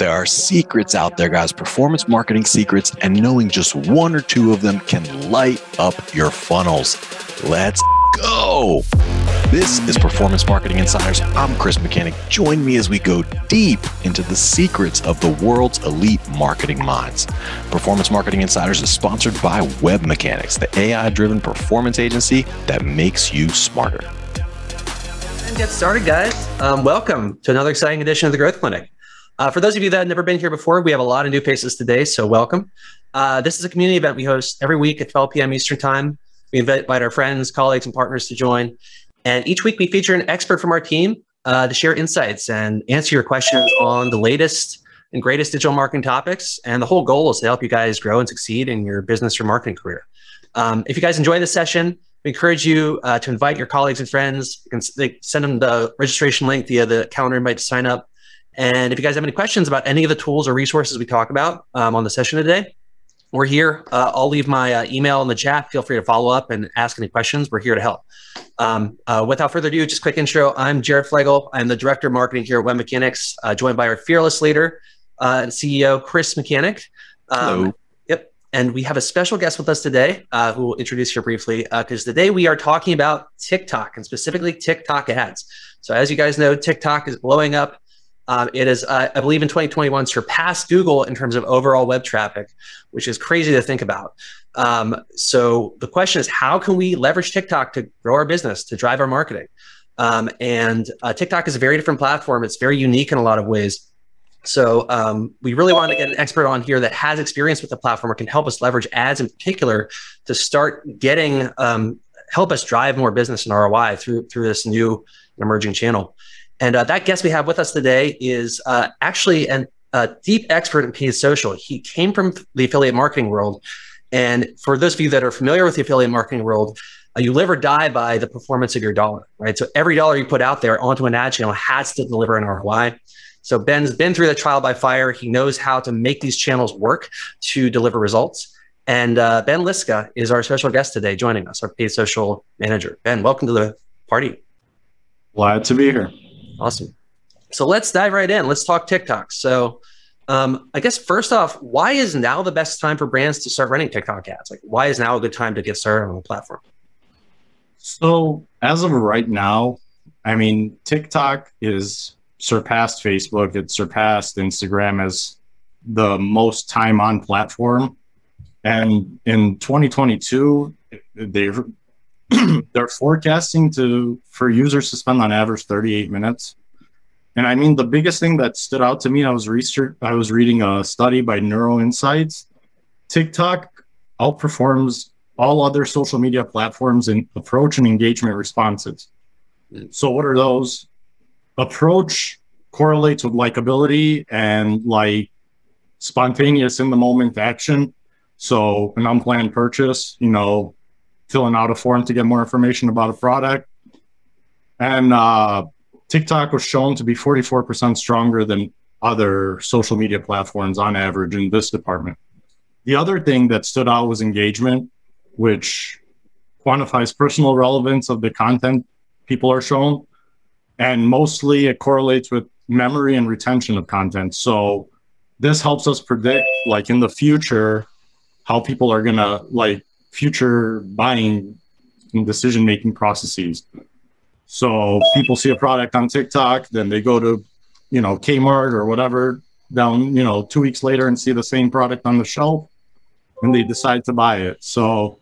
There are secrets out there, guys, performance marketing secrets, and knowing just one or two of them can light up your funnels. Let's go. This is Performance Marketing Insiders. I'm Chris Mechanic. Join me as we go deep into the secrets of the world's elite marketing minds. Performance Marketing Insiders is sponsored by WebMechanix, the AI-driven performance agency that makes you smarter. And get started, guys. Welcome to another exciting edition of The Growth Clinic. For those of you that have never been here before, we have a lot of new faces today, so welcome. This is a community event we host every week at 12 p.m. Eastern Time. We invite our friends, colleagues, and partners to join. And each week we feature an expert from our team to share insights and answer your questions on the latest and greatest digital marketing topics. And the whole goal is to help you guys grow and succeed in your business or marketing career. If you guys enjoy this session, we encourage you to invite your colleagues and friends. You can send them the registration link via the calendar invite to sign up. And if you guys have any questions about any of the tools or resources we talk about on the session today, we're here. I'll leave my email in the chat. Feel free to follow up and ask any questions. We're here to help. Without further ado, just quick intro. I'm Jared Flegel. I'm the Director of Marketing here at WebMechanix, joined by our fearless leader and CEO, Chris Mechanic. Hello. Yep. And we have a special guest with us today who we'll introduce here briefly because today we are talking about TikTok and specifically TikTok ads. So as you guys know, TikTok is blowing up. It is, I believe in 2021, surpassed Google in terms of overall web traffic, which is crazy to think about. So the question is, how can we leverage TikTok to grow our business, to drive our marketing? TikTok is a very different platform. It's very unique in a lot of ways. So we really want to get an expert on here that has experience with the platform or can help us leverage ads in particular to start getting, help us drive more business and ROI through this new emerging channel. And that guest we have with us today is actually a deep expert in paid social. He came from the affiliate marketing world. And for those of you that are familiar with the affiliate marketing world, you live or die by the performance of your dollar, right? So every dollar you put out there onto an ad channel has to deliver an ROI. So Ben's been through the trial by fire. He knows how to make these channels work to deliver results. And Ben Liska is our special guest today joining us, our paid social manager. Ben, welcome to the party. Glad to be here. Awesome. So let's dive right in. Let's talk TikTok. So I guess first off, why is now the best time for brands to start running TikTok ads? Like, why is now a good time to get started on the platform? So as of right now, I mean, TikTok has surpassed Facebook. It surpassed Instagram as the most time on platform. And in 2022, they're forecasting for users to spend on average 38 minutes. And I mean, the biggest thing that stood out to me, I was reading a study by Neuro Insights. TikTok outperforms all other social media platforms in approach and engagement responses. So what are those? Approach correlates with likability and like spontaneous in the moment action. So an unplanned purchase, filling out a form to get more information about a product. And TikTok was shown to be 44% stronger than other social media platforms on average in this department. The other thing that stood out was engagement, which quantifies personal relevance of the content people are shown. And mostly it correlates with memory and retention of content. So this helps us predict like in the future, how people are gonna future buying and decision-making processes. So people see a product on TikTok, then they go to, Kmart or whatever down, 2 weeks later and see the same product on the shelf and they decide to buy it. So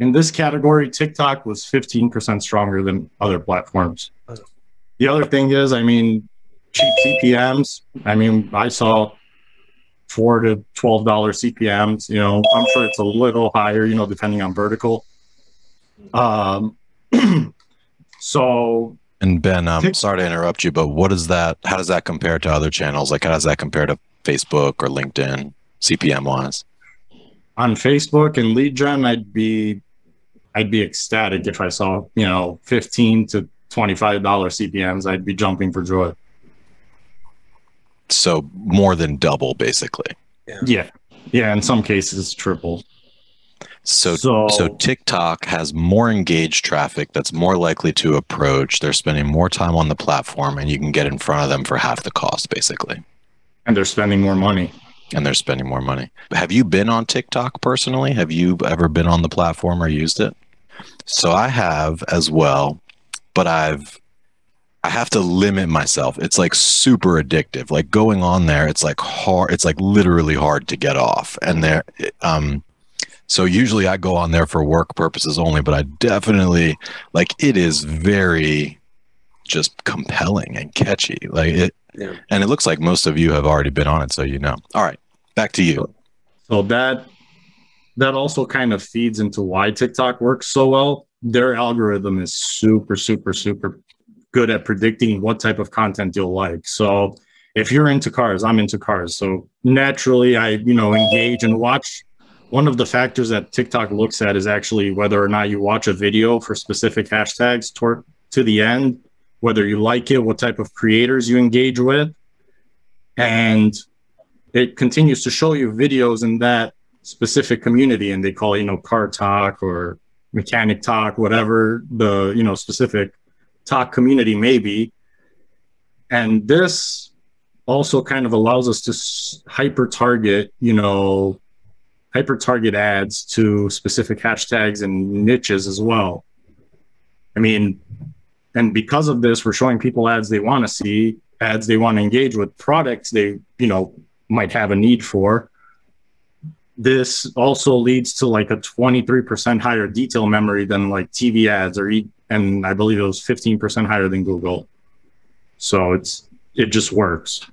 in this category, TikTok was 15% stronger than other platforms. The other thing is, cheap CPMs. I saw $4 to $12 CPMs, I'm sure it's a little higher, depending on vertical. And Ben, I'm sorry to interrupt you, but how does that compare to other channels? Like, how does that compare to Facebook or LinkedIn CPM wise? On Facebook and lead gen, I'd be ecstatic if I saw, $15 to $25 CPMs, I'd be jumping for joy. So more than double, basically. Yeah. In some cases, triple. So TikTok has more engaged traffic that's more likely to approach. They're spending more time on the platform, and you can get in front of them for half the cost, basically. And they're spending more money. Have you been on TikTok personally? Have you ever been on the platform or used it? So I have as well, but I have to limit myself. It's like super addictive. Like going on there, it's like hard. It's like literally hard to get off. And there, so usually I go on there for work purposes only, but I definitely like it is very just compelling and catchy. Like it, yeah. And it looks like most of you have already been on it, so you know. All right, back to you. So that also kind of feeds into why TikTok works so well. Their algorithm is super, super, super good at predicting what type of content you'll like. So if you're into cars, I'm into cars. So naturally I, engage and watch. One of the factors that TikTok looks at is actually whether or not you watch a video for specific hashtags to the end, whether you like it, what type of creators you engage with. And it continues to show you videos in that specific community. And they call it, car talk or mechanic talk, whatever the, specific talk community maybe. And this also kind of allows us to hyper target ads to specific hashtags and niches as well. I mean, and because of this, we're showing people ads they want to see, ads they want to engage with, products they, might have a need for. This also leads to like a 23% higher detail memory than like TV ads and I believe it was 15% higher than Google. So it just works.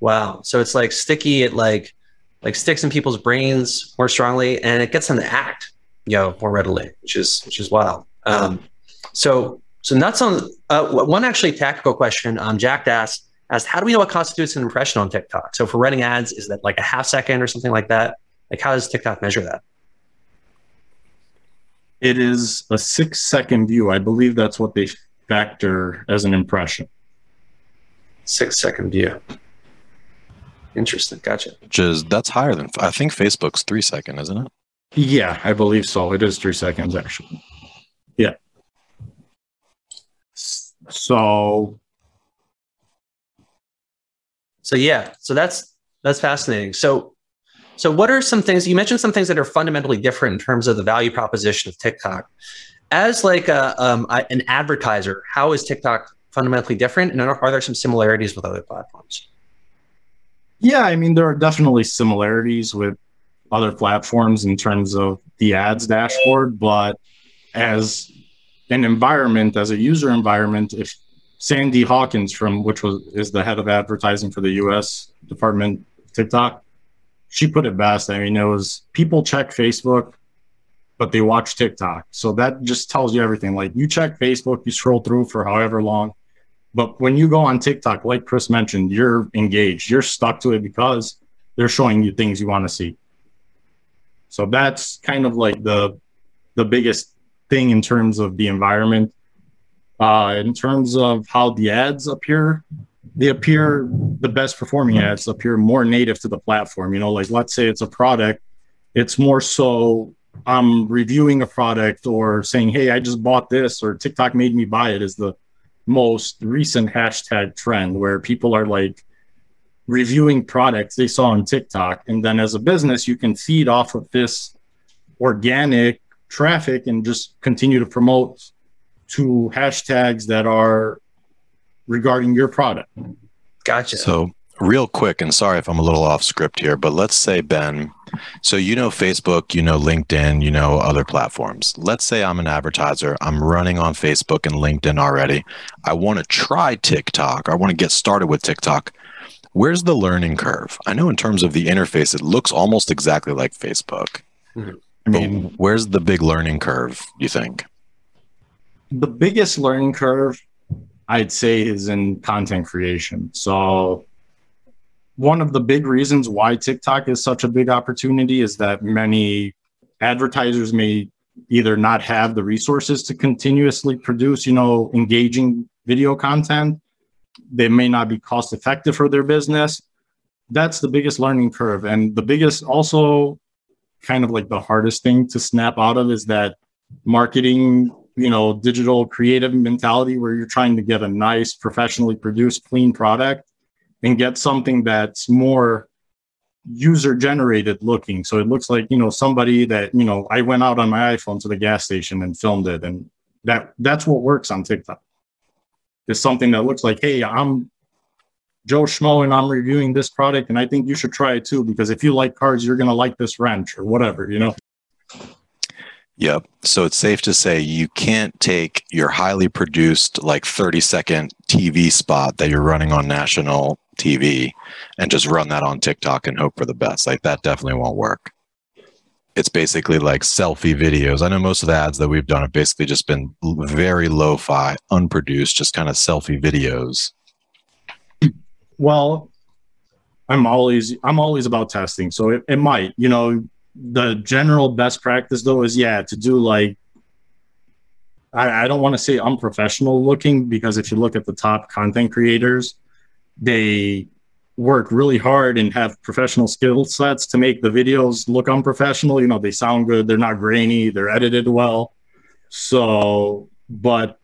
Wow. So it's like sticky. It like sticks in people's brains more strongly, and it gets them to act, more readily, which is wild. So nuts on one actually tactical question. Jack asked, how do we know what constitutes an impression on TikTok? So for running ads, is that like a half second or something like that? Like how does TikTok measure that? It is a 6-second view. I believe that's what they factor as an impression. 6-second view. Interesting. Gotcha. Which is, that's higher than, I think Facebook's 3-second, isn't it? Yeah, I believe so. It is 3 seconds actually. Yeah. So yeah, so that's fascinating. So what are some things, you mentioned some things that are fundamentally different in terms of the value proposition of TikTok. As like an advertiser, how is TikTok fundamentally different? And are there some similarities with other platforms? Yeah, I mean, there are definitely similarities with other platforms in terms of the ads dashboard, but as an environment, as a user environment, if Sandy Hawkins which is the head of advertising for the US department, TikTok, she put it best. I mean, it was people check Facebook, but they watch TikTok. So that just tells you everything. Like you check Facebook, you scroll through for however long. But when you go on TikTok, like Chris mentioned, you're engaged, you're stuck to it because they're showing you things you want to see. So that's kind of like the biggest thing in terms of the environment. In terms of how the ads appear, the best performing ads appear more native to the platform. Like let's say it's a product, it's more so I'm reviewing a product or saying, hey, I just bought this or TikTok made me buy it is the most recent hashtag trend where people are like reviewing products they saw on TikTok. And then as a business, you can feed off of this organic traffic and just continue to promote to hashtags that are regarding your product. Gotcha. So real quick, and sorry if I'm a little off script here, but let's say, Ben, so Facebook, LinkedIn, other platforms. Let's say I'm an advertiser. I'm running on Facebook and LinkedIn already. I want to try TikTok. I want to get started with TikTok. Where's the learning curve? I know in terms of the interface, it looks almost exactly like Facebook. Mm-hmm. But where's the big learning curve, you think? The biggest learning curve, I'd say, is in content creation. So one of the big reasons why TikTok is such a big opportunity is that many advertisers may either not have the resources to continuously produce, engaging video content. They may not be cost effective for their business. That's the biggest learning curve. And the biggest also kind of like the hardest thing to snap out of is that marketing, digital creative mentality where you're trying to get a nice professionally produced clean product and get something that's more user generated looking. So it looks like, you know, somebody that, you know, I went out on my iPhone to the gas station and filmed it. And that's what works on TikTok. It's something that looks like, hey, I'm Joe Schmo and I'm reviewing this product and I think you should try it too, because if you like cars, you're going to like this wrench or whatever, you know? Yep. So it's safe to say you can't take your highly produced like 30-second TV spot that you're running on national TV and just run that on TikTok and hope for the best. Like that definitely won't work. It's basically like selfie videos. I know most of the ads that we've done have basically just been very lo-fi, unproduced, just kind of selfie videos. Well, I'm always about testing. So it might, you know, the general best practice though is, yeah, to do like, I don't want to say unprofessional looking, because if you look at the top content creators, they work really hard and have professional skill sets to make the videos look unprofessional. You know, they sound good. They're not grainy. They're edited well. So, but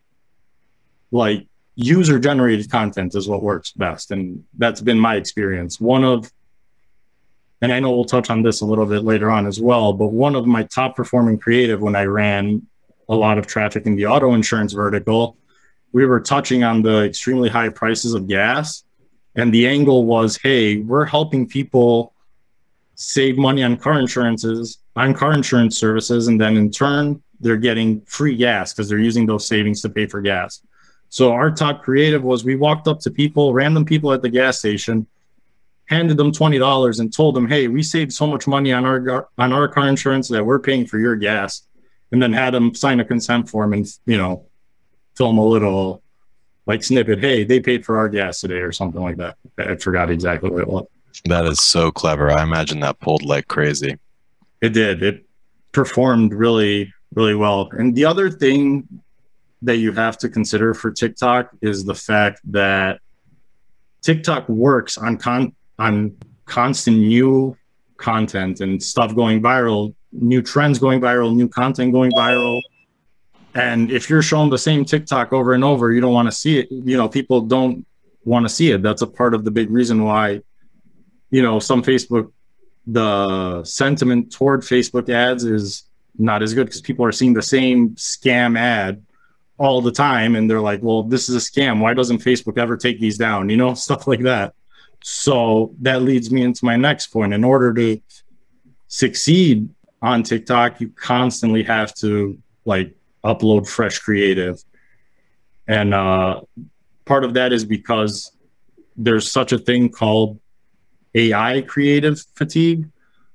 like, user-generated content is what works best. And that's been my experience. And I know we'll touch on this a little bit later on as well, but one of my top performing creative when I ran a lot of traffic in the auto insurance vertical, we were touching on the extremely high prices of gas. And the angle was, hey, we're helping people save money on car insurance services. And then in turn, they're getting free gas because they're using those savings to pay for gas. So our top creative was, we walked up to people, random people at the gas station, handed them $20 and told them, hey, we saved so much money on our car insurance that we're paying for your gas. And then had them sign a consent form and, you know, film a little like snippet. Hey, they paid for our gas today or something like that. I forgot exactly what it was. That is so clever. I imagine that pulled like crazy. It did. It performed really, really well. And the other thing that you have to consider for TikTok is the fact that TikTok works on constant new content and stuff going viral, new trends going viral, new content going viral. And if you're shown the same TikTok over and over, you don't want to see it. You know, people don't want to see it. That's a part of the big reason why, you know, the sentiment toward Facebook ads is not as good, because people are seeing the same scam ad all the time and they're like, well, this is a scam, why doesn't Facebook ever take these down, you know, stuff like that. So that leads me into my next point. In order to succeed on TikTok, you constantly have to like upload fresh creative, and part of that is because there's such a thing called AI creative fatigue.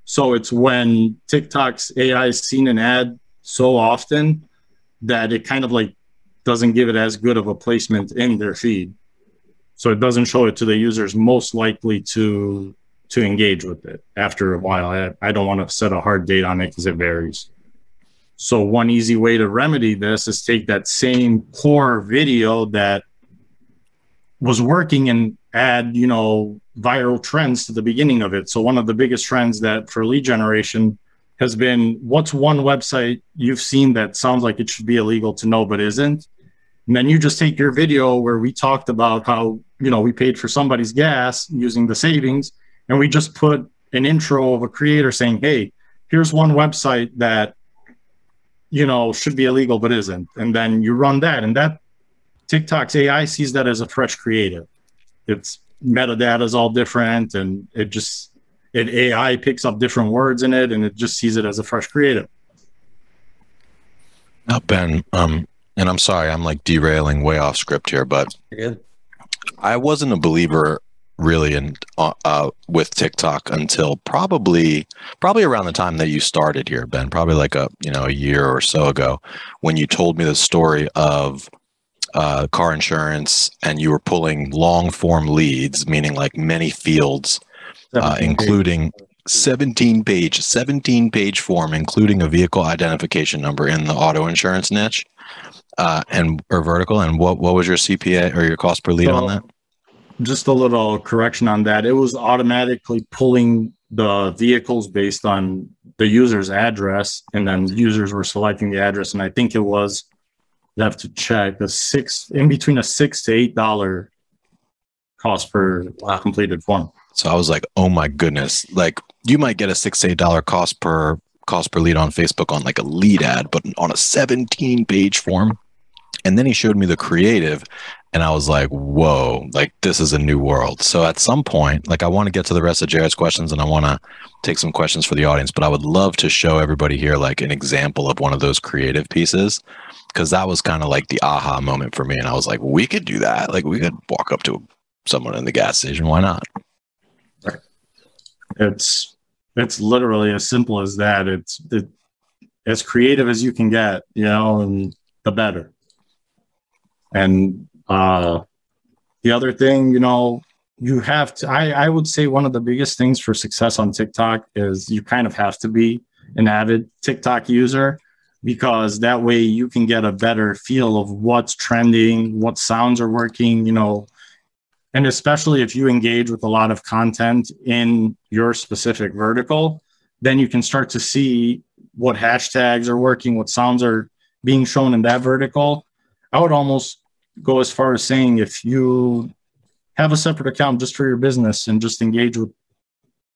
So it's when TikTok's AI has seen an ad so often that it kind of like doesn't give it as good of a placement in their feed. So it doesn't show it to the users most likely to engage with it after a while. I don't want to set a hard date on it because it varies. So one easy way to remedy this is take that same core video that was working and add, you know, viral trends to the beginning of it. So one of the biggest trends that for lead generation has been, what's one website you've seen that sounds like it should be illegal to know but isn't? And then you just take your video where we talked about how, you know, we paid for somebody's gas using the savings, and we just put an intro of a creator saying, hey, here's one website that, you know, should be illegal but isn't. And then you run that, and that TikTok's AI sees that as a fresh creative. Its metadata is all different, and AI picks up different words in it, and it just sees it as a fresh creative. Now, Ben, and I'm sorry, I'm like derailing way off script here, but I wasn't a believer really in with TikTok until probably around the time that you started here, Ben, probably like a year or so ago, when you told me the story of car insurance, and you were pulling long form leads, meaning like many fields. 17-page form, including a vehicle identification number in the auto insurance niche or vertical. And what was your CPA or your cost per lead on that? Just a little correction on that. It was automatically pulling the vehicles based on the user's address, and then users were selecting the address. And I think it was, you'd have to check, in between a $6 to $8 cost per completed form. So I was like, oh my goodness, like you might get a $6 to $8 cost per lead on Facebook on like a lead ad, but on a 17-page form. And then he showed me the creative and I was like, whoa, like this is a new world. So at some point, like I want to get to the rest of Jared's questions and I want to take some questions for the audience, but I would love to show everybody here like an example of one of those creative pieces, because that was kind of like the aha moment for me. And I was like, we could do that. Like we could walk up to someone in the gas station. Why not? It's literally as simple as that. It's as creative as you can get, you know, and the better. And the other thing, you know, you have to, I would say one of the biggest things for success on TikTok is you kind of have to be an avid TikTok user, because that way you can get a better feel of what's trending, what sounds are working, you know, and especially if you engage with a lot of content in your specific vertical, then you can start to see what hashtags are working, what sounds are being shown in that vertical. I would almost go as far as saying if you have a separate account just for your business and just engage with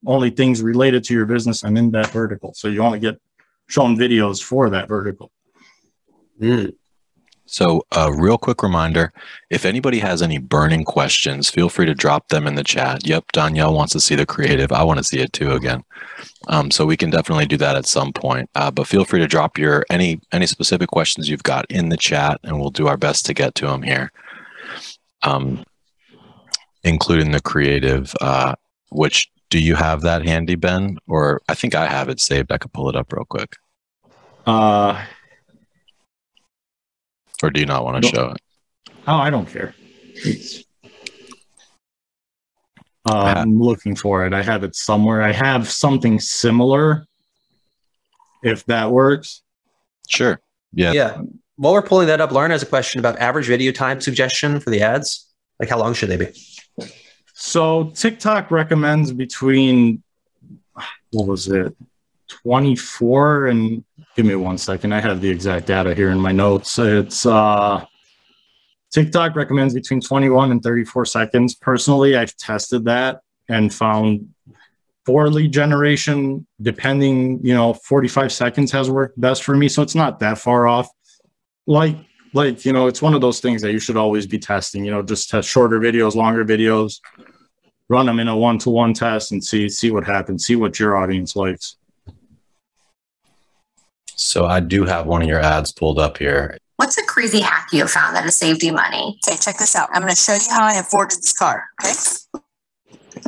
only things related to your business and in that vertical. So you only get shown videos for that vertical. Mm. So a real quick reminder, if anybody has any burning questions, feel free to drop them in the chat. Yep, Danielle wants to see the creative. I want to see it too again. So we can definitely do that at some point. But feel free to drop your any specific questions you've got in the chat, and we'll do our best to get to them here, including the creative, which do you have that handy, Ben? Or I think I have it saved. I could pull it up real quick. Or do you not want to show it? Oh, I don't care. I'm looking for it. I have it somewhere. I have something similar, if that works. Sure. Yeah. While we're pulling that up, Lauren has a question about average video time suggestion for the ads. Like, how long should they be? So TikTok recommends between, 24 and... Give me one second. I have the exact data here in my notes. It's TikTok recommends between 21 and 34 seconds. Personally, I've tested that and found for lead generation, depending, 45 seconds has worked best for me. So it's not that far off. It's one of those things that you should always be testing, just test shorter videos, longer videos, run them in a one-to-one test and see what happens, see what your audience likes. So I do have one of your ads pulled up here. What's a crazy hack you found that has saved you money? Okay, check this out. I'm going to show you how I afforded this car. Okay. All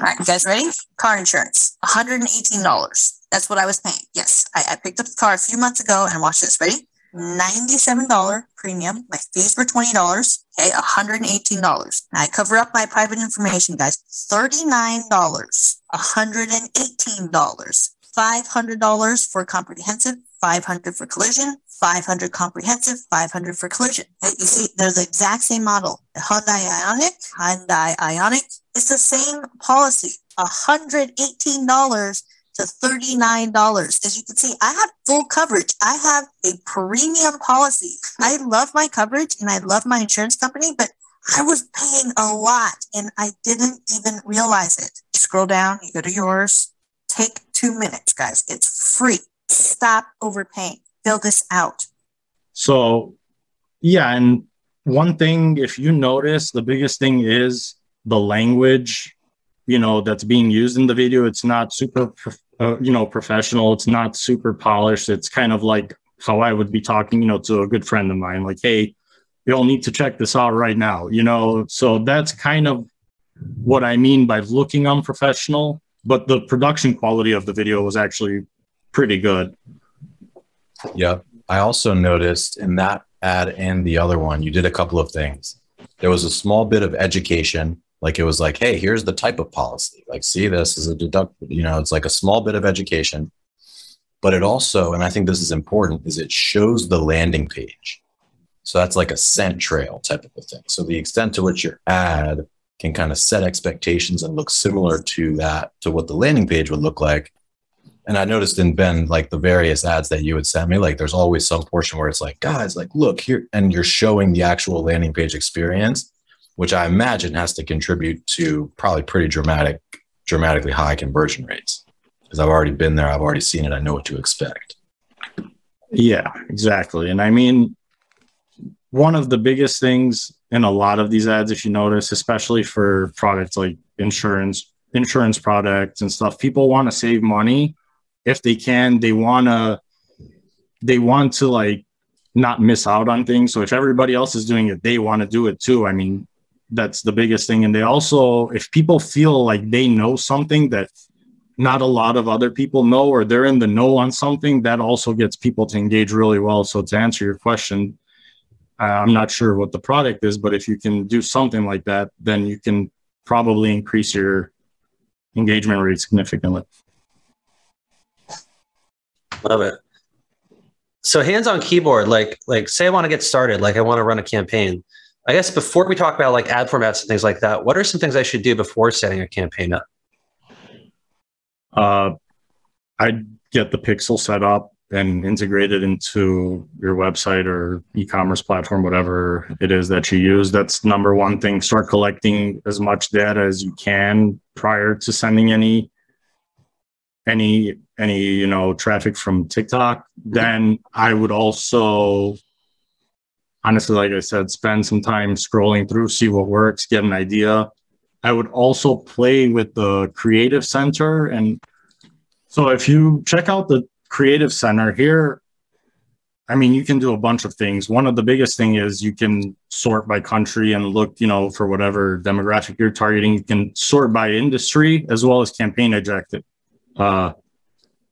right, you guys ready? Car insurance, $118. That's what I was paying. Yes, I picked up the car a few months ago and watch this. Ready? $97 premium. My fees were $20. Okay, $118. I cover up my private information, guys. $39, $118. $500 for comprehensive, $500 for collision, $500 comprehensive, $500 for collision. You see, they're the exact same model. Hyundai Ioniq. It's the same policy, $118 to $39. As you can see, I have full coverage. I have a premium policy. I love my coverage and I love my insurance company, but I was paying a lot and I didn't even realize it. Scroll down, you go to yours. Take 2 minutes, guys. It's free. Stop overpaying. Fill this out. So, and one thing, if you notice, the biggest thing is the language, that's being used in the video. It's not super, professional. It's not super polished. It's kind of like how I would be talking, to a good friend of mine, like, hey, you all need to check this out right now, So that's kind of what I mean by looking unprofessional. But the production quality of the video was actually pretty good. Yeah. I also noticed in that ad and the other one, you did a couple of things. There was a small bit of education. Like it was like, hey, here's the type of policy. Like, see, this is a deductible, it's like a small bit of education. But it also, and I think this is important, is it shows the landing page. So that's like a scent trail type of a thing. So the extent to which your ad can kind of set expectations and look similar to that, to what the landing page would look like. And I noticed in Ben, like the various ads that you had sent me, like there's always some portion where it's like, guys, like, look here, and you're showing the actual landing page experience. which I imagine has to contribute to probably pretty dramatically high conversion rates, because I've already been there. I've already seen it. I know what to expect. Yeah, exactly. And I mean, one of the biggest things in a lot of these ads, if you notice, especially for products like insurance products and stuff, people want to save money. If they can, they want to like not miss out on things. So if everybody else is doing it, they want to do it too. I mean, that's the biggest thing. And they also, if people feel like they know something that not a lot of other people know, or they're in the know on something, that also gets people to engage really well. So to answer your question, I'm not sure what the product is, but if you can do something like that, then you can probably increase your engagement rate significantly. Love it. So hands on keyboard, like say I want to get started, like I want to run a campaign. I guess before we talk about like ad formats and things like that, what are some things I should do before setting a campaign up? I'd get the pixel set up and integrate it into your website or e-commerce platform, whatever it is that you use. That's number one thing. Start collecting as much data as you can prior to sending any traffic from TikTok. Then I would also, honestly, like I said, spend some time scrolling through, see what works, get an idea. I would also play with the creative center. And so if you check out the creative center here, I mean, you can do a bunch of things. One of the biggest thing is you can sort by country and look, for whatever demographic you're targeting. You can sort by industry as well as campaign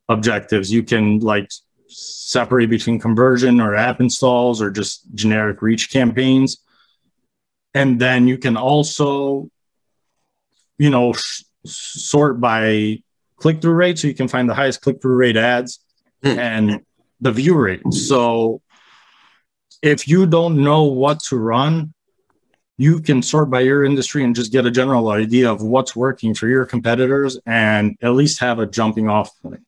objectives. You can like separate between conversion or app installs or just generic reach campaigns. And then you can also, sort by click-through rate. So you can find the highest click-through rate ads and the view rate. So if you don't know what to run, you can sort by your industry and just get a general idea of what's working for your competitors and at least have a jumping off point.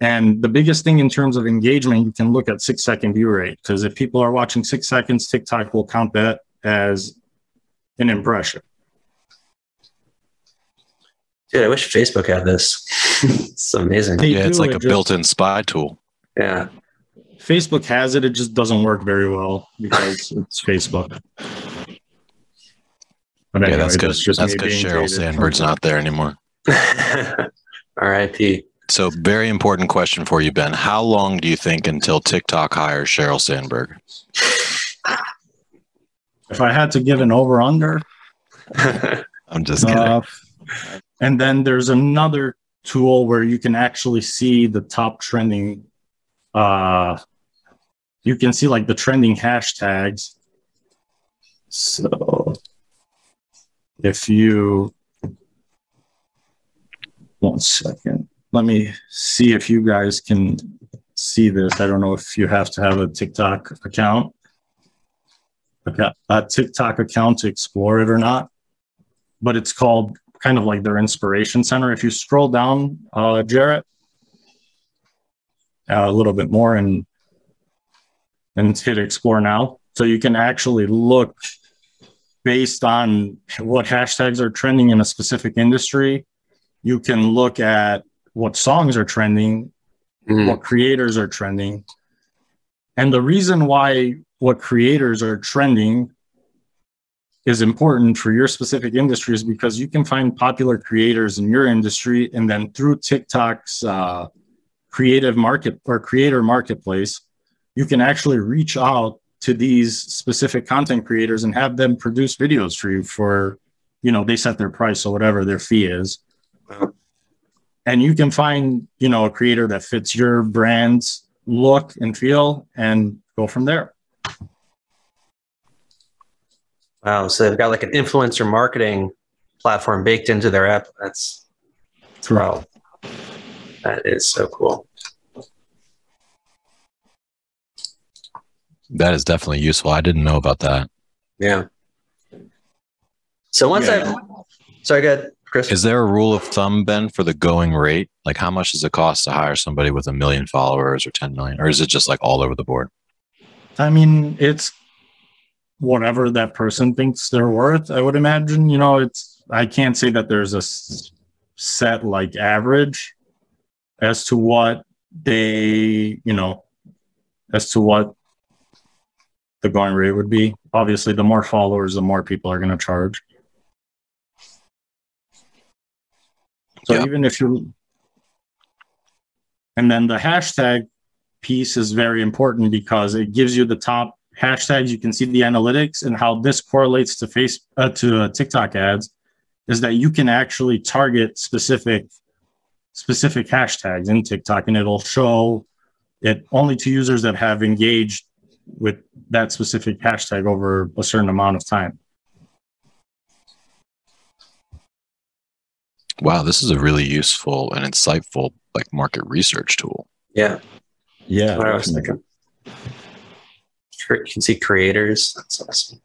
And the biggest thing in terms of engagement, you can look at 6-second view rate, because if people are watching 6 seconds, TikTok will count that as an impression. Dude, I wish Facebook had this. It's amazing. It's like a built-in spy tool. Yeah. Facebook has it. It just doesn't work very well because it's Facebook. But anyway, that's good. That's because Sheryl Sandberg's not there anymore. R.I.P. So very important question for you, Ben. How long do you think until TikTok hires Sheryl Sandberg? If I had to give an over-under. I'm just kidding. And then there's another tool where you can actually see the top trending. You can see like the trending hashtags. So if you... 1 second. Let me see if you guys can see this. I don't know if you have to have a TikTok account. Okay. A TikTok account to explore it or not. But it's called... kind of like their inspiration center. If you scroll down, Jarrett, a little bit more and hit explore now. So you can actually look based on what hashtags are trending in a specific industry. You can look at what songs are trending, what creators are trending. And the reason why what creators are trending is important for your specific industries, because you can find popular creators in your industry, and then through TikTok's creator marketplace, you can actually reach out to these specific content creators and have them produce videos for you for, they set their price or whatever their fee is. And you can find, a creator that fits your brand's look and feel and go from there. Wow, so they've got like an influencer marketing platform baked into their app. That's wow. That is so cool. That is definitely useful. I didn't know about that. Yeah. So Sorry, go ahead, Chris. Is there a rule of thumb, Ben, for the going rate? Like how much does it cost to hire somebody with 1 million followers or 10 million? Or is it just like all over the board? I mean, it's whatever that person thinks they're worth, I would imagine. You know, it's, I can't say that there's a set like average as to what they, you know, as to what the going rate would be. Obviously, the more followers, the more people are going to charge. So yep. Even if you, and then the hashtag piece is very important because it gives you the top hashtags. You can see the analytics, and how this correlates to TikTok ads is that you can actually target specific hashtags in TikTok, and it'll show it only to users that have engaged with that specific hashtag over a certain amount of time. Wow, this is a really useful and insightful like market research tool. Yeah. Yeah. I was thinking. You can see creators. That's awesome.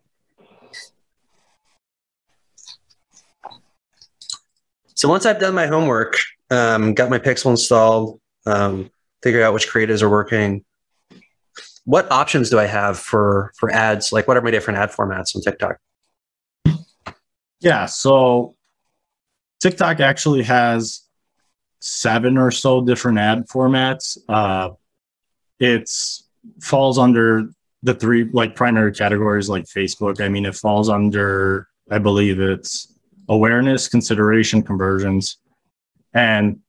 So once I've done my homework, got my Pixel installed, figured out which creatives are working, what options do I have for ads? Like, what are my different ad formats on TikTok? Yeah, so TikTok actually has 7 or so different ad formats. It's falls under the 3 like primary categories, like Facebook. I mean, it falls under, I believe it's awareness, consideration, conversions. And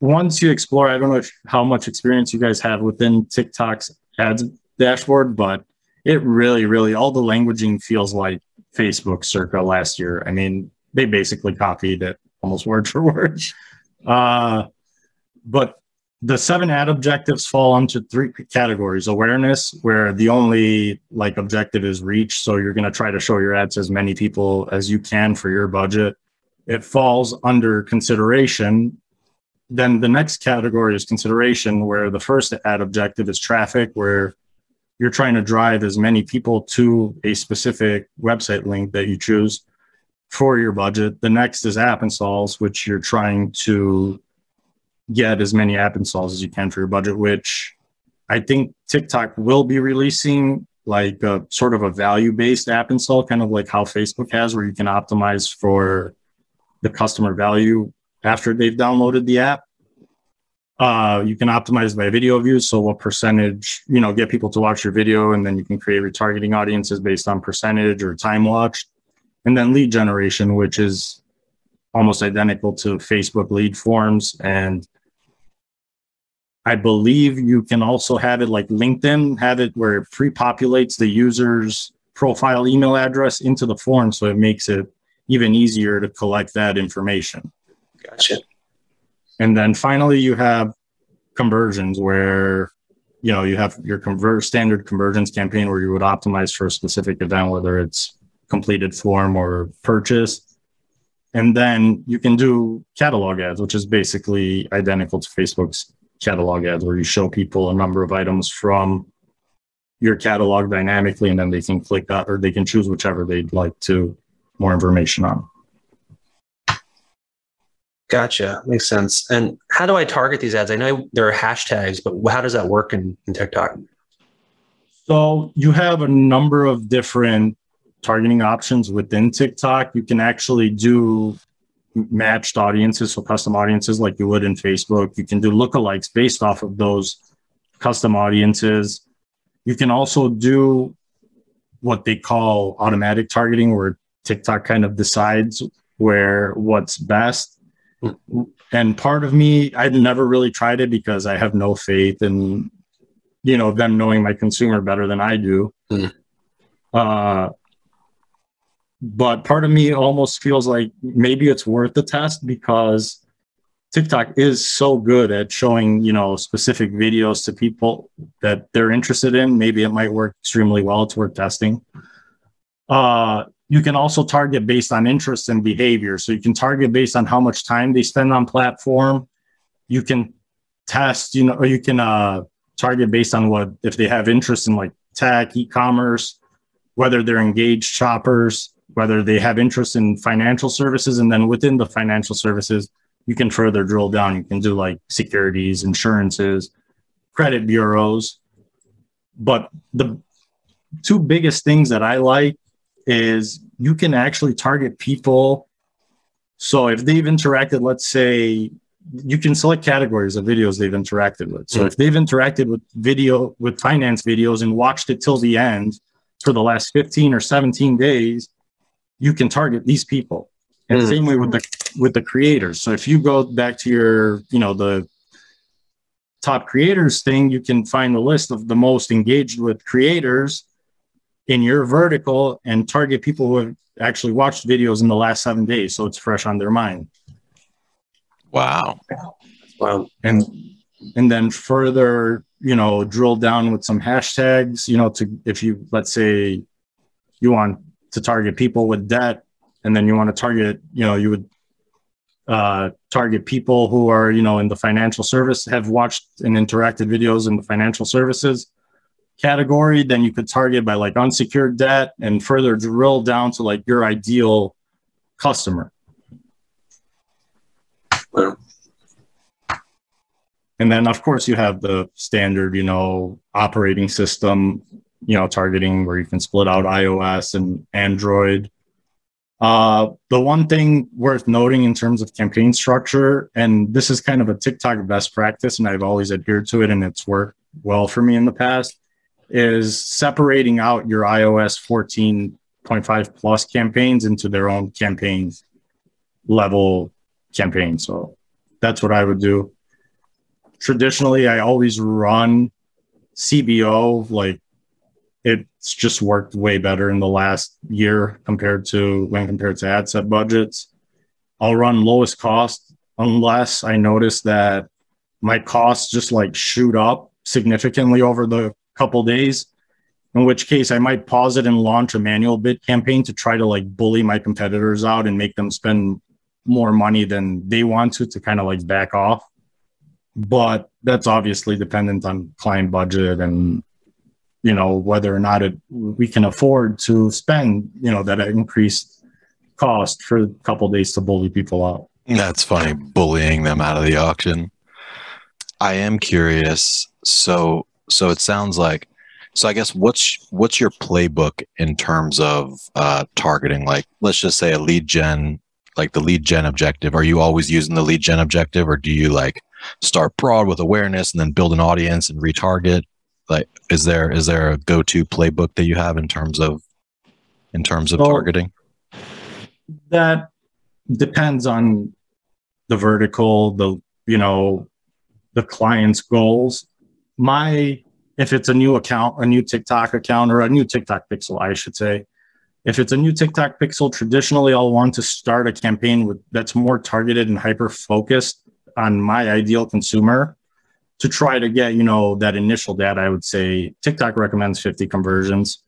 once you explore, I don't know how much experience you guys have within TikTok's ads dashboard, but it really, really, all the languaging feels like Facebook circa last year. I mean, they basically copied it almost word for word. But the 7 ad objectives fall into 3 categories. Awareness, where the only like objective is reach. So you're going to try to show your ads to as many people as you can for your budget. It falls under consideration. Then the next category is consideration, where the first ad objective is traffic, where you're trying to drive as many people to a specific website link that you choose for your budget. The next is app installs, which you're trying to get as many app installs as you can for your budget, which I think TikTok will be releasing like a sort of a value-based app install, kind of like how Facebook has, where you can optimize for the customer value after they've downloaded the app. You can optimize by video views. So what percentage, you know, get people to watch your video, and then you can create retargeting audiences based on percentage or time watched. And then lead generation, which is almost identical to Facebook lead forms. And I believe you can also have it like LinkedIn had it, where it pre-populates the user's profile email address into the form. So it makes it even easier to collect that information. Gotcha. And then finally, you have conversions, where, you know, you have your standard conversions campaign, where you would optimize for a specific event, whether it's completed form or purchase. And then you can do catalog ads, which is basically identical to Facebook's catalog ads, where you show people a number of items from your catalog dynamically, and then they can click that, or they can choose whichever they'd like to more information on. Gotcha. Makes sense. And how do I target these ads? I know there are hashtags, but how does that work in TikTok? So you have a number of different targeting options within TikTok. You can actually do matched audiences, so custom audiences like you would in Facebook. You can do lookalikes based off of those custom audiences. You can also do what they call automatic targeting, where TikTok kind of decides where what's best. And part of me, I've never really tried it because I have no faith in, you know, them knowing my consumer better than I do. Mm. But part of me almost feels like maybe it's worth the test, because TikTok is so good at showing, you know, specific videos to people that they're interested in. Maybe it might work extremely well. It's worth testing. You can also target based on interest and behavior. So you can target based on how much time they spend on platform. You can test, you know, or you can target based on what, if they have interest in like tech, e-commerce, whether they're engaged shoppers, whether they have interest in financial services. And then within the financial services, you can further drill down. You can do like securities, insurances, credit bureaus. But the two biggest things that I like is you can actually target people. So if they've interacted, let's say, you can select categories of videos they've interacted with. So if they've interacted with video, with finance videos and watched it till the end for the last 15 or 17 days, you can target these people. And same way with the creators. So if you go back to your, you know, the top creators thing, you can find the list of the most engaged with creators in your vertical and target people who have actually watched videos in the last 7 days. So it's fresh on their mind. Wow. And then further, you know, drill down with some hashtags, you know, to, if you, let's say you want to target people with debt, and then you want to target, you know, you would target people who are, you know, in the financial service, have watched and interacted videos in the financial services category. Then you could target by like unsecured debt and further drill down to like your ideal customer. Wow. And then, of course, you have the standard, you know, operating system, you know, targeting where you can split out iOS and Android. The one thing worth noting in terms of campaign structure, and this is kind of a TikTok best practice, and I've always adhered to it, and it's worked well for me in the past, is separating out your iOS 14.5 plus campaigns into their own campaigns level campaign. So that's what I would do. Traditionally, I always run CBO. Like, it's just worked way better in the last year compared to ad set budgets. I'll run lowest cost unless I notice that my costs just like shoot up significantly over the couple days, in which case I might pause it and launch a manual bid campaign to try to like bully my competitors out and make them spend more money than they want to kind of like back off. But that's obviously dependent on client budget and, you know, whether or not we can afford to spend, you know, that increased cost for a couple of days to bully people out. That's funny, bullying them out of the auction. I am curious. So it sounds like, so I guess what's your playbook in terms of targeting? Like, let's just say a lead gen, like the lead gen objective. Are you always using the lead gen objective, or do you like start broad with awareness and then build an audience and retarget? Like, is there a go-to playbook that you have in terms of targeting? That depends on the vertical, the, you know, the client's goals. If it's a new account, a new TikTok account, or a new TikTok pixel, I should say, if it's a new TikTok pixel, traditionally I'll want to start a campaign that's more targeted and hyper-focused on my ideal consumer, to try to get, you know, that initial data. I would say TikTok recommends 50 conversions.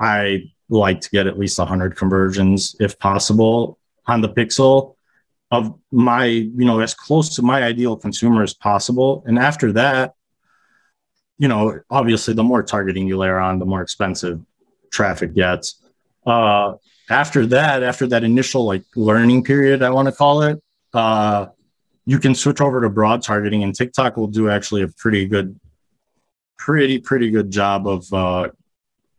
I like to get at least 100 conversions if possible on the pixel of my, you know, as close to my ideal consumer as possible. And after that, you know, obviously the more targeting you layer on, the more expensive traffic gets. After that initial like learning period, I want to call it, you can switch over to broad targeting, and TikTok will do actually a pretty good job of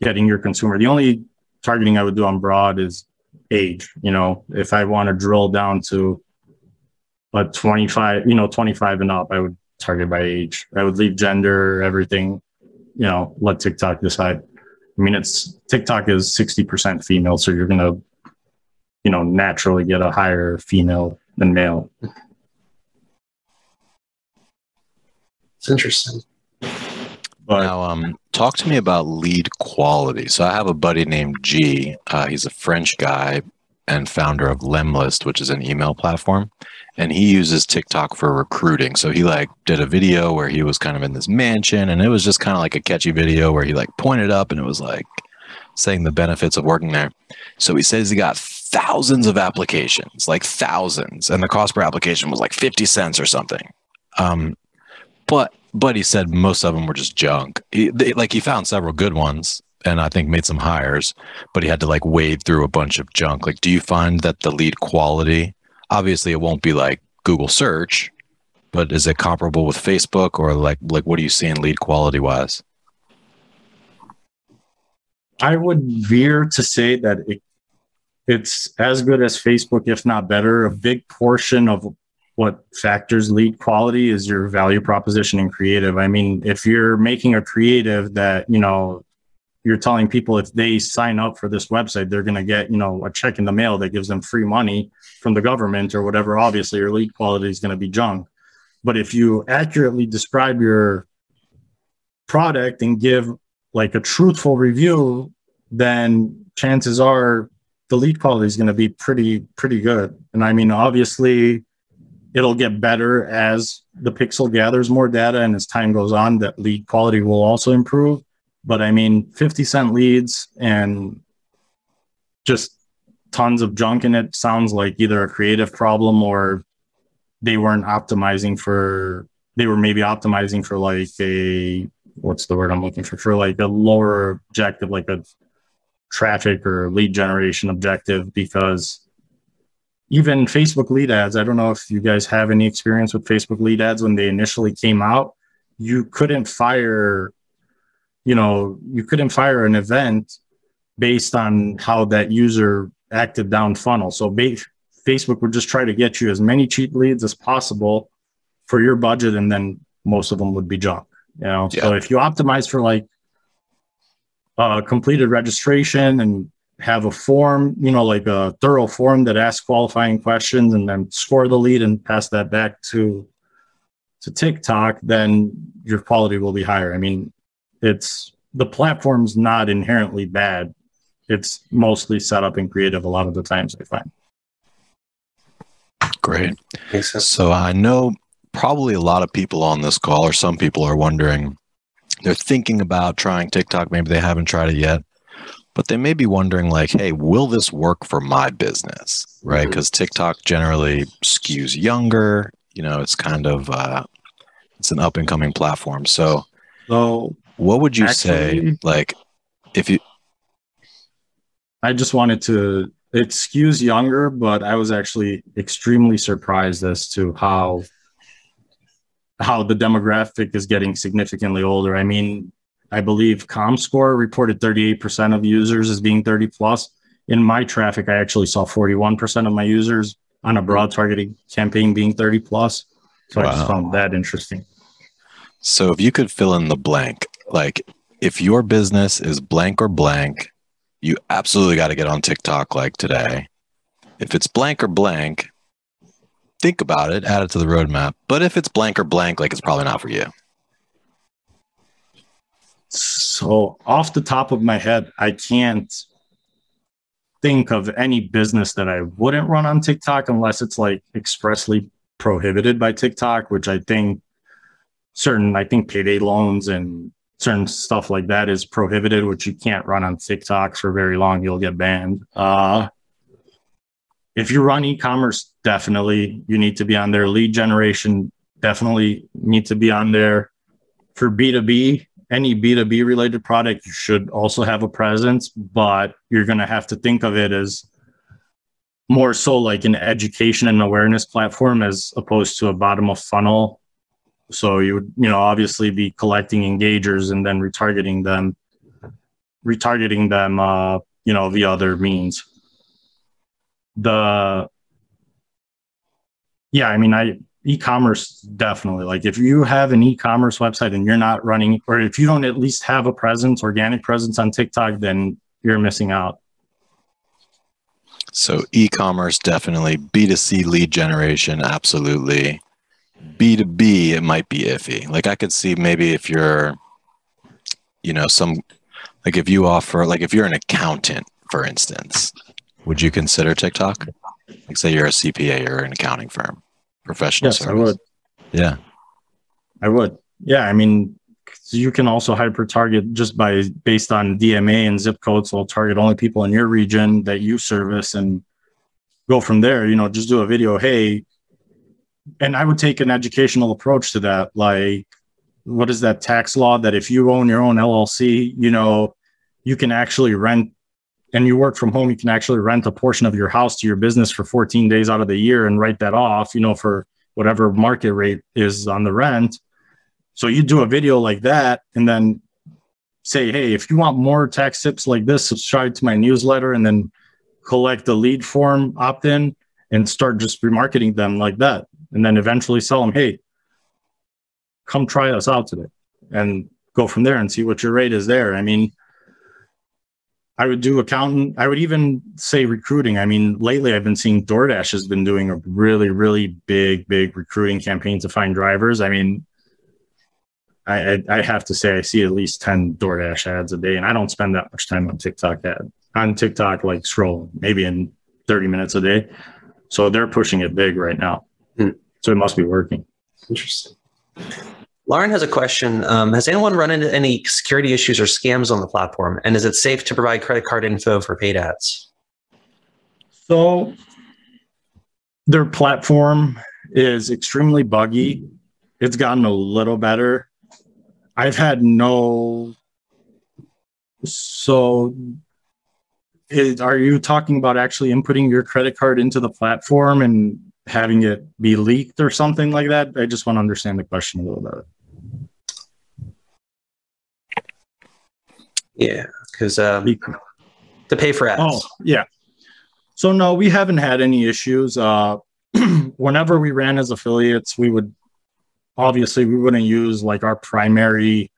getting your consumer. The only targeting I would do on broad is age. You know, if I want to drill down to a 25 and up, I would target by age. I would leave gender, everything, you know, let TikTok decide. I mean, TikTok is 60% female, so you're going to, you know, naturally get a higher female than male. It's interesting. But now, talk to me about lead quality. So I have a buddy named G. He's a French guy and founder of Lemlist, which is an email platform. And he uses TikTok for recruiting. So he like did a video where he was kind of in this mansion, and it was just kind of like a catchy video where he like pointed up and it was like saying the benefits of working there. So he says he got thousands of applications, like thousands. And the cost per application was like 50 cents or something. But he said most of them were just junk. He found several good ones and I think made some hires, but he had to like wade through a bunch of junk. Like, do you find that the lead quality, obviously it won't be like Google search, but is it comparable with Facebook, or like what do you see in lead quality wise? I would veer to say that it's as good as Facebook, if not better. A big portion of what factors lead quality is your value proposition and creative. I mean, if you're making a creative that, you know, you're telling people if they sign up for this website, they're going to get, you know, a check in the mail that gives them free money from the government or whatever, obviously your lead quality is going to be junk. But if you accurately describe your product and give like a truthful review, then chances are the lead quality is going to be pretty good. And I mean, obviously it'll get better as the pixel gathers more data and as time goes on, that lead quality will also improve. But I mean, 50-cent leads and just tons of junk in it sounds like either a creative problem or they were maybe optimizing for like a, what's the word I'm looking for like a lower objective, like a traffic or lead generation objective. Because even Facebook lead ads, I don't know if you guys have any experience with Facebook lead ads. When they initially came out, you couldn't fire an event based on how that user acted down funnel. So Facebook would just try to get you as many cheap leads as possible for your budget, and then most of them would be junk. You know, yeah. So if you optimize for like completed registration and have a form, you know, like a thorough form that asks qualifying questions and then score the lead and pass that back to TikTok, then your quality will be higher. I mean, it's the platform's not inherently bad. It's mostly set up and creative a lot of the times, I find. Great. So I know probably a lot of people on this call, or some people are wondering, they're thinking about trying TikTok. Maybe they haven't tried it yet, but they may be wondering like, hey, will this work for my business? Right? Because TikTok generally skews younger. You know, it's kind of, it's an up and coming platform. So what would you say? Like if you, I just wanted to, it skews younger, but I was actually extremely surprised as to how the demographic is getting significantly older. I mean, I believe ComScore reported 38% of users as being 30 plus. In my traffic, I actually saw 41% of my users on a broad targeting campaign being 30 plus. So wow. I just found that interesting. So if you could fill in the blank, like if your business is blank or blank, you absolutely got to get on TikTok like today. If it's blank or blank, think about it, add it to the roadmap. But if it's blank or blank, like it's probably not for you. So off the top of my head, I can't think of any business that I wouldn't run on TikTok unless it's like expressly prohibited by TikTok, which I think payday loans and certain stuff like that is prohibited, which you can't run on TikTok for very long. You'll get banned. If you run e-commerce, definitely you need to be on there. Lead generation, definitely need to be on there. For B2B, any B2B related product, you should also have a presence, but you're going to have to think of it as more so like an education and awareness platform as opposed to a bottom of funnel. So you would, you know, obviously be collecting engagers and then retargeting them, you know, via other means. E-commerce, definitely. Like if you have an e-commerce website and you're not running, or if you don't at least have a presence, organic presence on TikTok, then you're missing out. So e-commerce, definitely. B2C lead generation, absolutely. B2B, it might be iffy. Like I could see maybe if you're, you know, if you're an accountant, for instance, would you consider TikTok? Like say you're a CPA or an accounting firm, professional service. Yes, I would. Yeah. I would. Yeah. I mean, you can also hyper target just based on DMA and zip codes. So target only people in your region that you service and go from there. You know, just do a video. Hey, and I would take an educational approach to that. Like, what is that tax law that if you own your own LLC, you know, you can actually rent and you work from home, you can actually rent a portion of your house to your business for 14 days out of the year and write that off, you know, for whatever market rate is on the rent. So you do a video like that and then say, hey, if you want more tax tips like this, subscribe to my newsletter, and then collect the lead form opt-in and start just remarketing them like that. And then eventually sell them, hey, come try us out today, and go from there and see what your rate is there. I mean, I would do accountant. I would even say recruiting. I mean, lately I've been seeing DoorDash has been doing a really, really big recruiting campaign to find drivers. I mean, I have to say I see at least 10 DoorDash ads a day, and I don't spend that much time on TikTok ad. On TikTok, like scrolling, maybe in 30 minutes a day. So they're pushing it big right now. So it must be working. Interesting. Lauren has a question. Has anyone run into any security issues or scams on the platform? And is it safe to provide credit card info for paid ads? So their platform is extremely buggy. It's gotten a little better. I've had no... So are you talking about actually inputting your credit card into the platform and having it be leaked or something like that? I just want to understand the question a little bit. Yeah, because to pay for ads. Oh, yeah. So no, we haven't had any issues. Whenever we ran as affiliates, we would... Obviously, we wouldn't use like our primary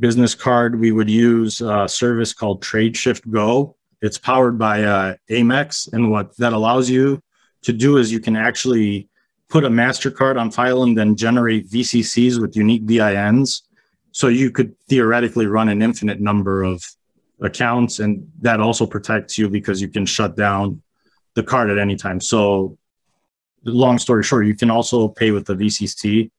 business card. We would use a service called TradeShift Go. It's powered by Amex. And what that allows you to do is you can actually put a MasterCard on file and then generate VCCs with unique BINs. So you could theoretically run an infinite number of accounts. And that also protects you because you can shut down the card at any time. So long story short, you can also pay with the VCC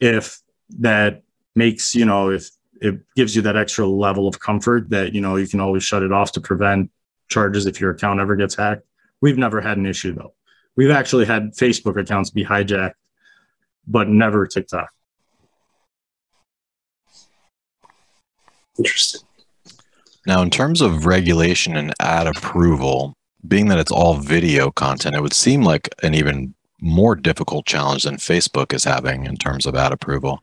if that makes, you know, if it gives you that extra level of comfort that, you know, you can always shut it off to prevent charges if your account ever gets hacked. We've never had an issue, though. We've actually had Facebook accounts be hijacked, but never TikTok. Interesting. Now, in terms of regulation and ad approval, being that it's all video content, it would seem like an even more difficult challenge than Facebook is having in terms of ad approval.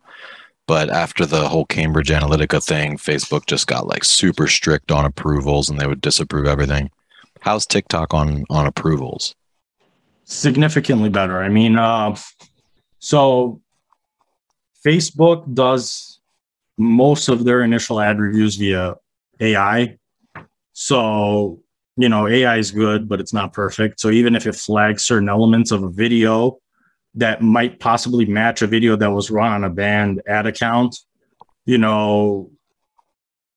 But after the whole Cambridge Analytica thing, Facebook just got like super strict on approvals and they would disapprove everything. How's TikTok on approvals? Significantly better. I mean, so Facebook does most of their initial ad reviews via AI. So, you know, AI is good, but it's not perfect. So even if it flags certain elements of a video that might possibly match a video that was run on a banned ad account, you know,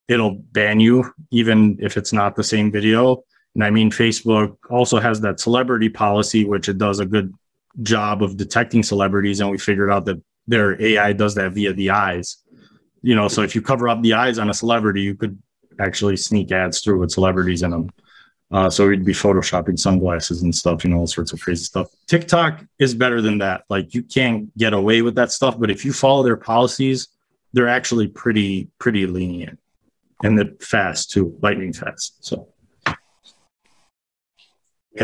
it'll ban you even if it's not the same video. And I mean, Facebook also has that celebrity policy, which it does a good job of detecting celebrities. And we figured out that their AI does that via the eyes. You know, so if you cover up the eyes on a celebrity, you could actually sneak ads through with celebrities in them. So we'd be photoshopping sunglasses and stuff, you know, all sorts of crazy stuff. TikTok is better than that. Like, you can't get away with that stuff, but if you follow their policies, they're actually pretty lenient, and they're fast too, lightning fast. So I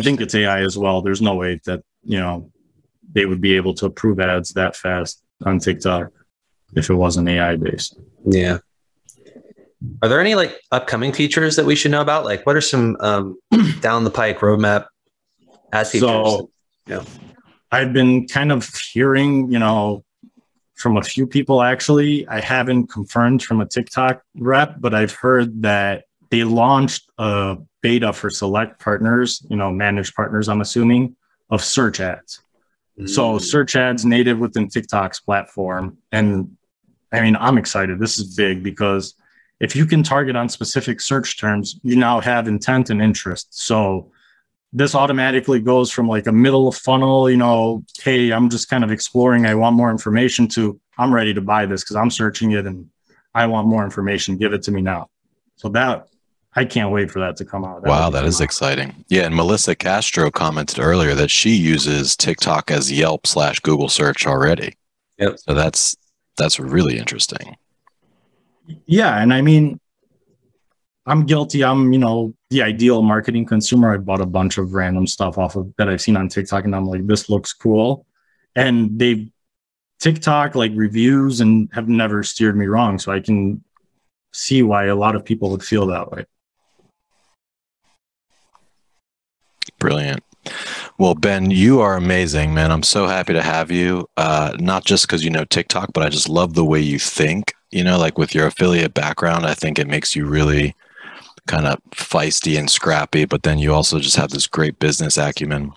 think it's AI as well. There's no way that, you know, they would be able to approve ads that fast on TikTok if it wasn't AI based. Yeah. Are there any like upcoming features that we should know about? Like, what are some down the pike roadmap ad features? So, yeah. I've been kind of hearing, you know, from a few people actually. I haven't confirmed from a TikTok rep, but I've heard that they launched a beta for select partners, you know, managed partners, I'm assuming, of search ads. Mm-hmm. So search ads native within TikTok's platform. And I mean, I'm excited. This is big because if you can target on specific search terms, you now have intent and interest. So this automatically goes from like a middle of funnel, you know, hey, I'm just kind of exploring, I want more information, to I'm ready to buy this because I'm searching it and I want more information. Give it to me now. So that, I can't wait for that to come out. Wow, that is exciting. Yeah. And Melissa Castro commented earlier that she uses TikTok as Yelp/Google search already. Yep. So that's really interesting. Yeah. And I mean, I'm guilty. I'm, you know, the ideal marketing consumer. I bought a bunch of random stuff off of that I've seen on TikTok, and I'm like, this looks cool. And they TikTok, like reviews, and have never steered me wrong. So I can see why a lot of people would feel that way. Brilliant. Well, Ben, you are amazing, man. I'm so happy to have you. Not just because you know TikTok, but I just love the way you think. You know, like with your affiliate background, I think it makes you really kind of feisty and scrappy, but then you also just have this great business acumen.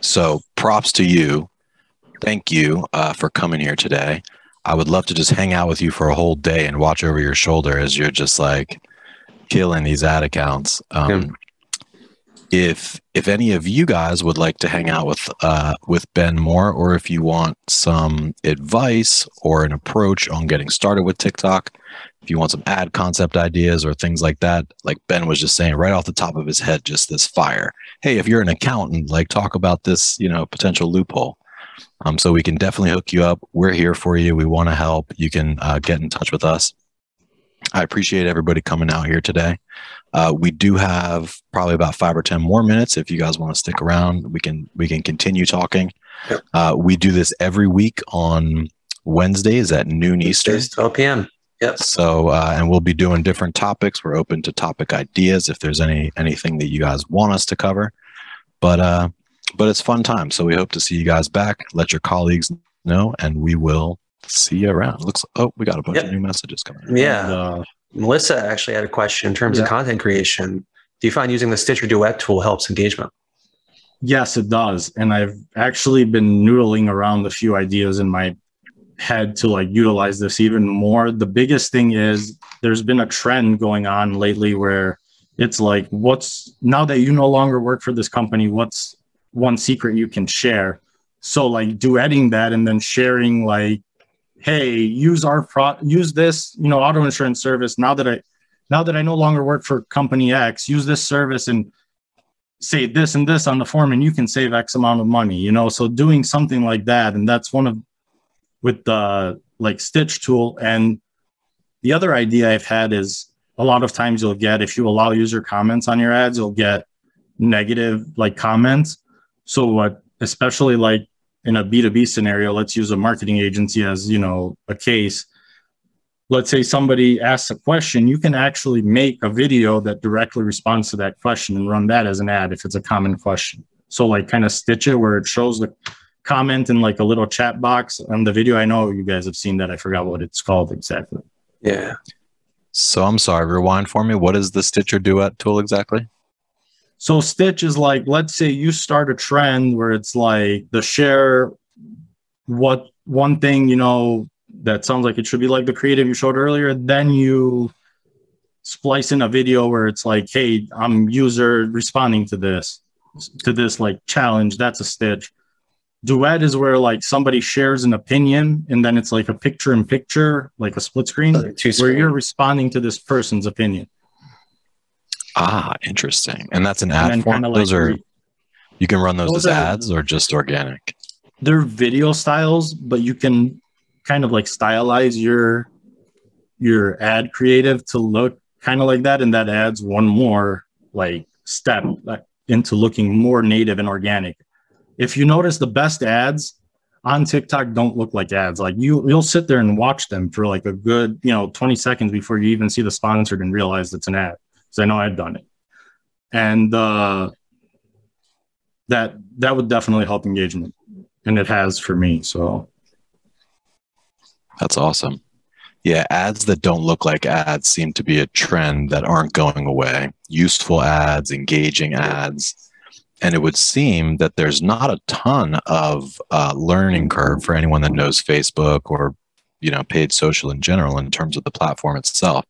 So props to you. Thank you for coming here today. I would love to just hang out with you for a whole day and watch over your shoulder as you're just like killing these ad accounts. If any of you guys would like to hang out with Ben more, or if you want some advice or an approach on getting started with TikTok, if you want some ad concept ideas or things like that, like Ben was just saying right off the top of his head, just this fire. Hey, if you're an accountant, like talk about this, you know, potential loophole. So we can definitely hook you up. We're here for you. We want to help. You can get in touch with us. I appreciate everybody coming out here today. We do have probably about 5 or 10 more minutes. If you guys want to stick around, we can continue talking. Yep. We do this every week on Wednesdays at noon Eastern. 12 p.m. Yep. So, and we'll be doing different topics. We're open to topic ideas if there's anything that you guys want us to cover. But it's fun time. So we hope to see you guys back. Let your colleagues know, and we will see you around. We got a bunch of new messages coming in. Yeah. Melissa actually had a question in terms of content creation. Do you find using the Stitcher Duet tool helps engagement? Yes, it does. And I've actually been noodling around a few ideas in my head to like utilize this even more. The biggest thing is there's been a trend going on lately where it's like, now that you no longer work for this company, what's one secret you can share? So like duetting that and then sharing like, hey, use this, you know, auto insurance service. Now that I no longer work for company X, use this service and say this and this on the form, and you can save X amount of money, you know? So doing something like that. And that's with the like Stitch tool. And the other idea I've had is a lot of times you'll get, if you allow user comments on your ads, you'll get negative like comments. So what, especially like, in a B2B scenario, let's use a marketing agency as, you know, a case. Let's say somebody asks a question, you can actually make a video that directly responds to that question and run that as an ad if it's a common question. So like kind of stitch it where it shows the comment in like a little chat box on the video. I know you guys have seen that. I forgot what it's called exactly. Yeah. So I'm sorry, rewind for me. What is the Stitcher Duet tool exactly? So Stitch is like, let's say you start a trend where it's like the share what one thing, you know, that sounds like it should be like the creative you showed earlier. Then you splice in a video where it's like, hey, I'm user responding to this like challenge. That's a Stitch. Duet is where like somebody shares an opinion and then it's like a picture in picture, like a split screen where you're responding to this person's opinion. Ah, interesting. And that's an ad form. You can run those as ads or just organic? They're video styles, but you can kind of like stylize your ad creative to look kind of like that. And that adds one more like step into looking more native and organic. If you notice, the best ads on TikTok don't look like ads. Like you'll sit there and watch them for like a good, you know, 20 seconds before you even see the sponsored and realize it's an ad. Because I know I've done it. And that would definitely help engagement. And it has for me. So that's awesome. Yeah, ads that don't look like ads seem to be a trend that aren't going away. Useful ads, engaging ads. And it would seem that there's not a ton of learning curve for anyone that knows Facebook or, you know, paid social in general in terms of the platform itself.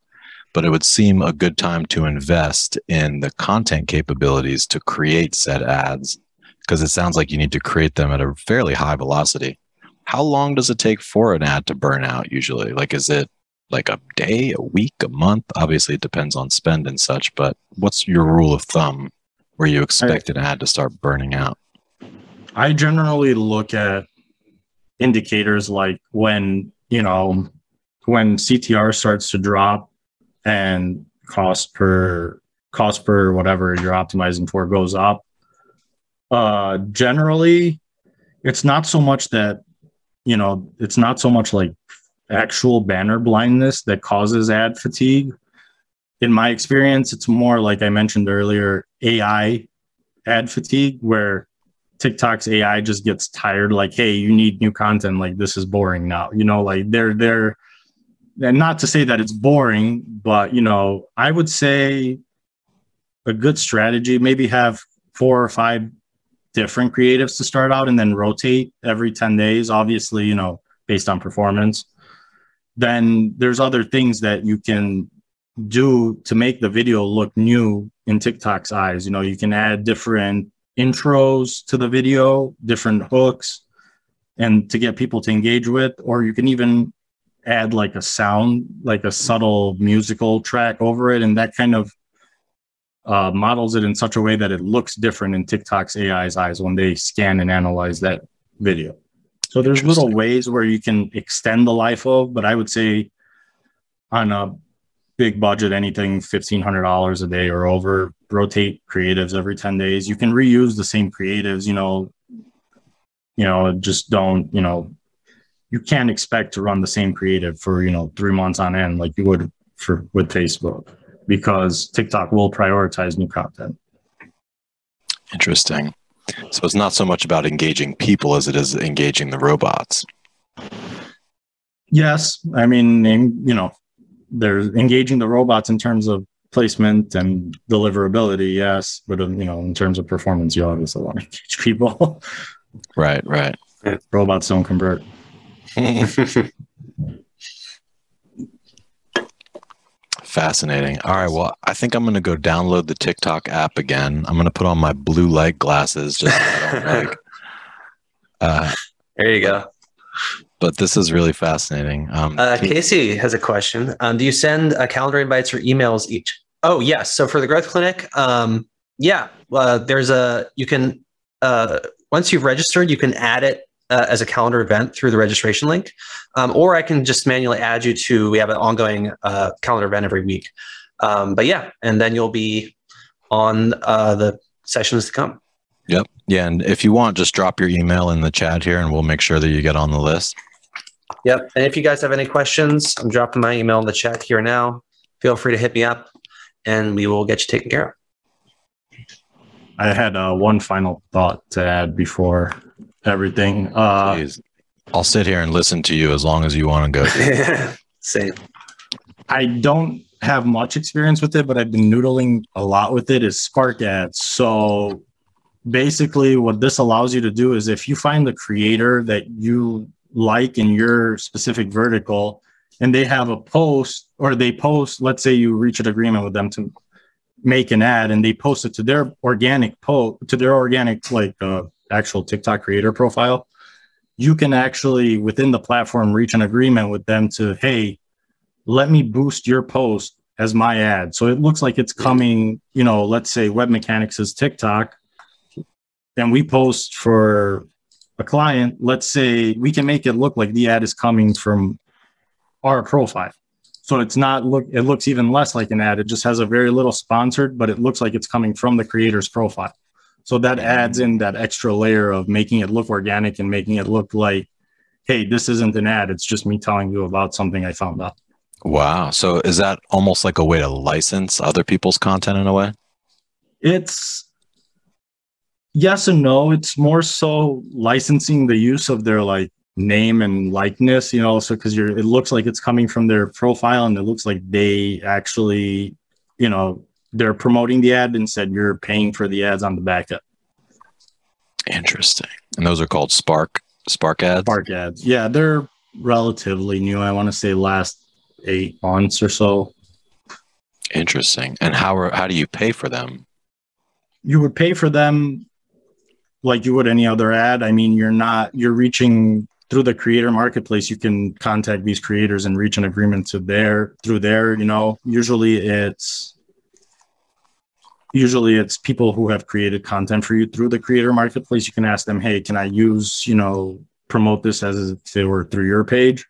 But it would seem a good time to invest in the content capabilities to create said ads, because it sounds like you need to create them at a fairly high velocity. How long does it take for an ad to burn out usually? Like, is it like a day, a week, a month? Obviously, it depends on spend and such, but what's your rule of thumb where you expect an ad to start burning out? I generally look at indicators like when CTR starts to drop, and cost per whatever you're optimizing for goes up. Generally, it's not so much that you know, it's not so much like actual banner blindness that causes ad fatigue. In my experience, it's more like I mentioned earlier, AI ad fatigue, where TikTok's AI just gets tired. Like, hey, you need new content. Like, this is boring now. You know, like they're, and not to say that it's boring, but, you know, I would say a good strategy, maybe have 4 or 5 different creatives to start out and then rotate every 10 days, obviously, you know, based on performance. Then there's other things that you can do to make the video look new in TikTok's eyes. You know, you can add different intros to the video, different hooks, and to get people to engage with, or you can even add like a sound, like a subtle musical track over it. And that kind of models it in such a way that it looks different in TikTok's AI's eyes when they scan and analyze that video. So there's little ways where you can extend the life of, but I would say on a big budget, anything $1,500 a day or over, rotate creatives every 10 days. You can reuse the same creatives, you know, just don't, you can't expect to run the same creative for, 3 months on end, like you would with Facebook, because TikTok will prioritize new content. Interesting. So it's not so much about engaging people as it is engaging the robots. Yes. I mean, they're engaging the robots in terms of placement and deliverability. Yes. But, in terms of performance, you obviously want to engage people. Right. Right. Robots don't convert. Fascinating. All right. Well, I think I'm going to go download the TikTok app again. I'm going to put on my blue light glasses. Just I don't like. There you go. But this is really fascinating. Casey has a question. Do you send calendar invites or emails each? Oh, yes. So for the Growth Clinic, once you've registered, you can add it as a calendar event through the registration link, or I can just manually add you to. We have an ongoing calendar event every week, and then you'll be on the sessions to come. Yep, yeah, and if you want, just drop your email in the chat here, and we'll make sure that you get on the list. Yep, and if you guys have any questions, I'm dropping my email in the chat here now. Feel free to hit me up, and we will get you taken care of. I had one final thought to add before everything. I'll sit here and listen to you as long as you want to go. Same. I don't have much experience with it, but I've been noodling a lot with it, is Spark Ads. So basically what this allows you to do is if you find the creator that you like in your specific vertical and they have a post, or they post, let's say you reach an agreement with them to make an ad and they post it to their organic actual TikTok creator profile, you can actually within the platform reach an agreement with them to, hey, let me boost your post as my ad. So it looks like it's coming, let's say WebMechanics' TikTok, and we post for a client, let's say we can make it look like the ad is coming from our profile. So it looks even less like an ad. It just has a very little sponsored, but it looks like it's coming from the creator's profile. So that adds in that extra layer of making it look organic and making it look like, hey, this isn't an ad. It's just me telling you about something I found out. Wow. So is that almost like a way to license other people's content in a way? It's yes and no. It's more so licensing the use of their like name and likeness, so because it looks like it's coming from their profile and it looks like they actually, they're promoting the ad and said you're paying for the ads on the back end. Interesting. And those are called Spark Ads? Spark Ads. Yeah, they're relatively new. I want to say last 8 months or so. Interesting. And how do you pay for them? You would pay for them like you would any other ad. I mean, you're reaching through the creator marketplace. You can contact these creators and reach an agreement Usually it's people who have created content for you through the creator marketplace. You can ask them, hey, can I use, promote this as if they were through your page?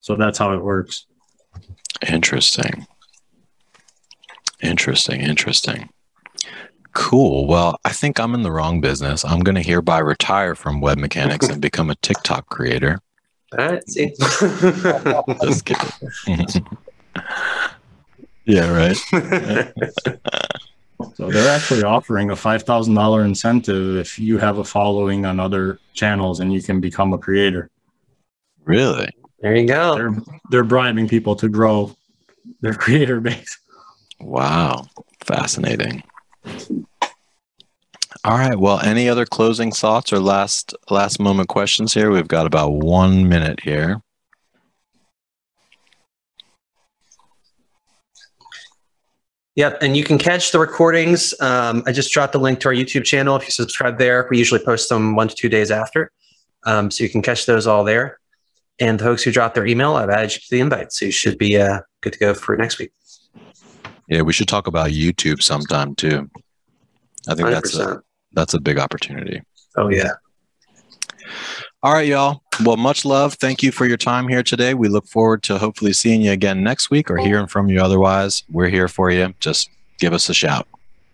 So that's how it works. Interesting. Cool. Well, I think I'm in the wrong business. I'm going to hereby retire from WebMechanics and become a TikTok creator. That's it. Just kidding. Yeah, right. So they're actually offering a $5,000 incentive if you have a following on other channels and you can become a creator. Really? There you go. They're bribing people to grow their creator base. Wow. Fascinating. All right. Well, any other closing thoughts or last moment questions here? We've got about 1 minute here. Yep. And you can catch the recordings. I just dropped a link to our YouTube channel. If you subscribe there, we usually post them 1 to 2 days after. So you can catch those all there. And the folks who dropped their email, I've added you to the invite. So you should be good to go for next week. Yeah, we should talk about YouTube sometime too. I think 100%. That's a big opportunity. Oh, yeah. All right, y'all. Well, much love. Thank you for your time here today. We look forward to hopefully seeing you again next week or hearing from you otherwise. We're here for you. Just give us a shout.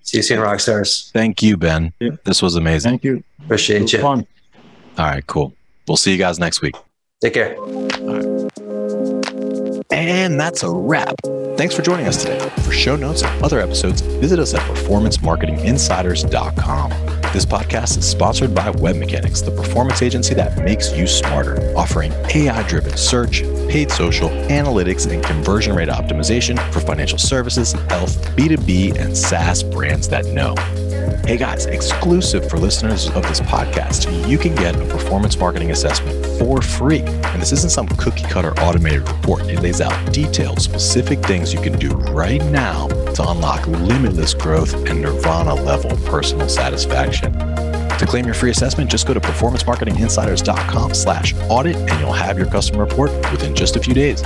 See you soon, rock stars. Thank you, Ben. Yeah. This was amazing. Thank you. Appreciate you. Fun. All right, cool. We'll see you guys next week. Take care. All right. And that's a wrap. Thanks for joining us today. For show notes and other episodes, visit us at performancemarketinginsiders.com. This podcast is sponsored by WebMechanix, the performance agency that makes you smarter, offering AI-driven search, paid social, analytics, and conversion rate optimization for financial services, health, B2B, and SaaS brands that know. Hey guys, exclusive for listeners of this podcast, you can get a performance marketing assessment for free. And this isn't some cookie cutter automated report. It lays out detailed, specific things you can do right now to unlock limitless growth and nirvana level personal satisfaction. To claim your free assessment, just go to performancemarketinginsiders.com/audit and you'll have your custom report within just a few days.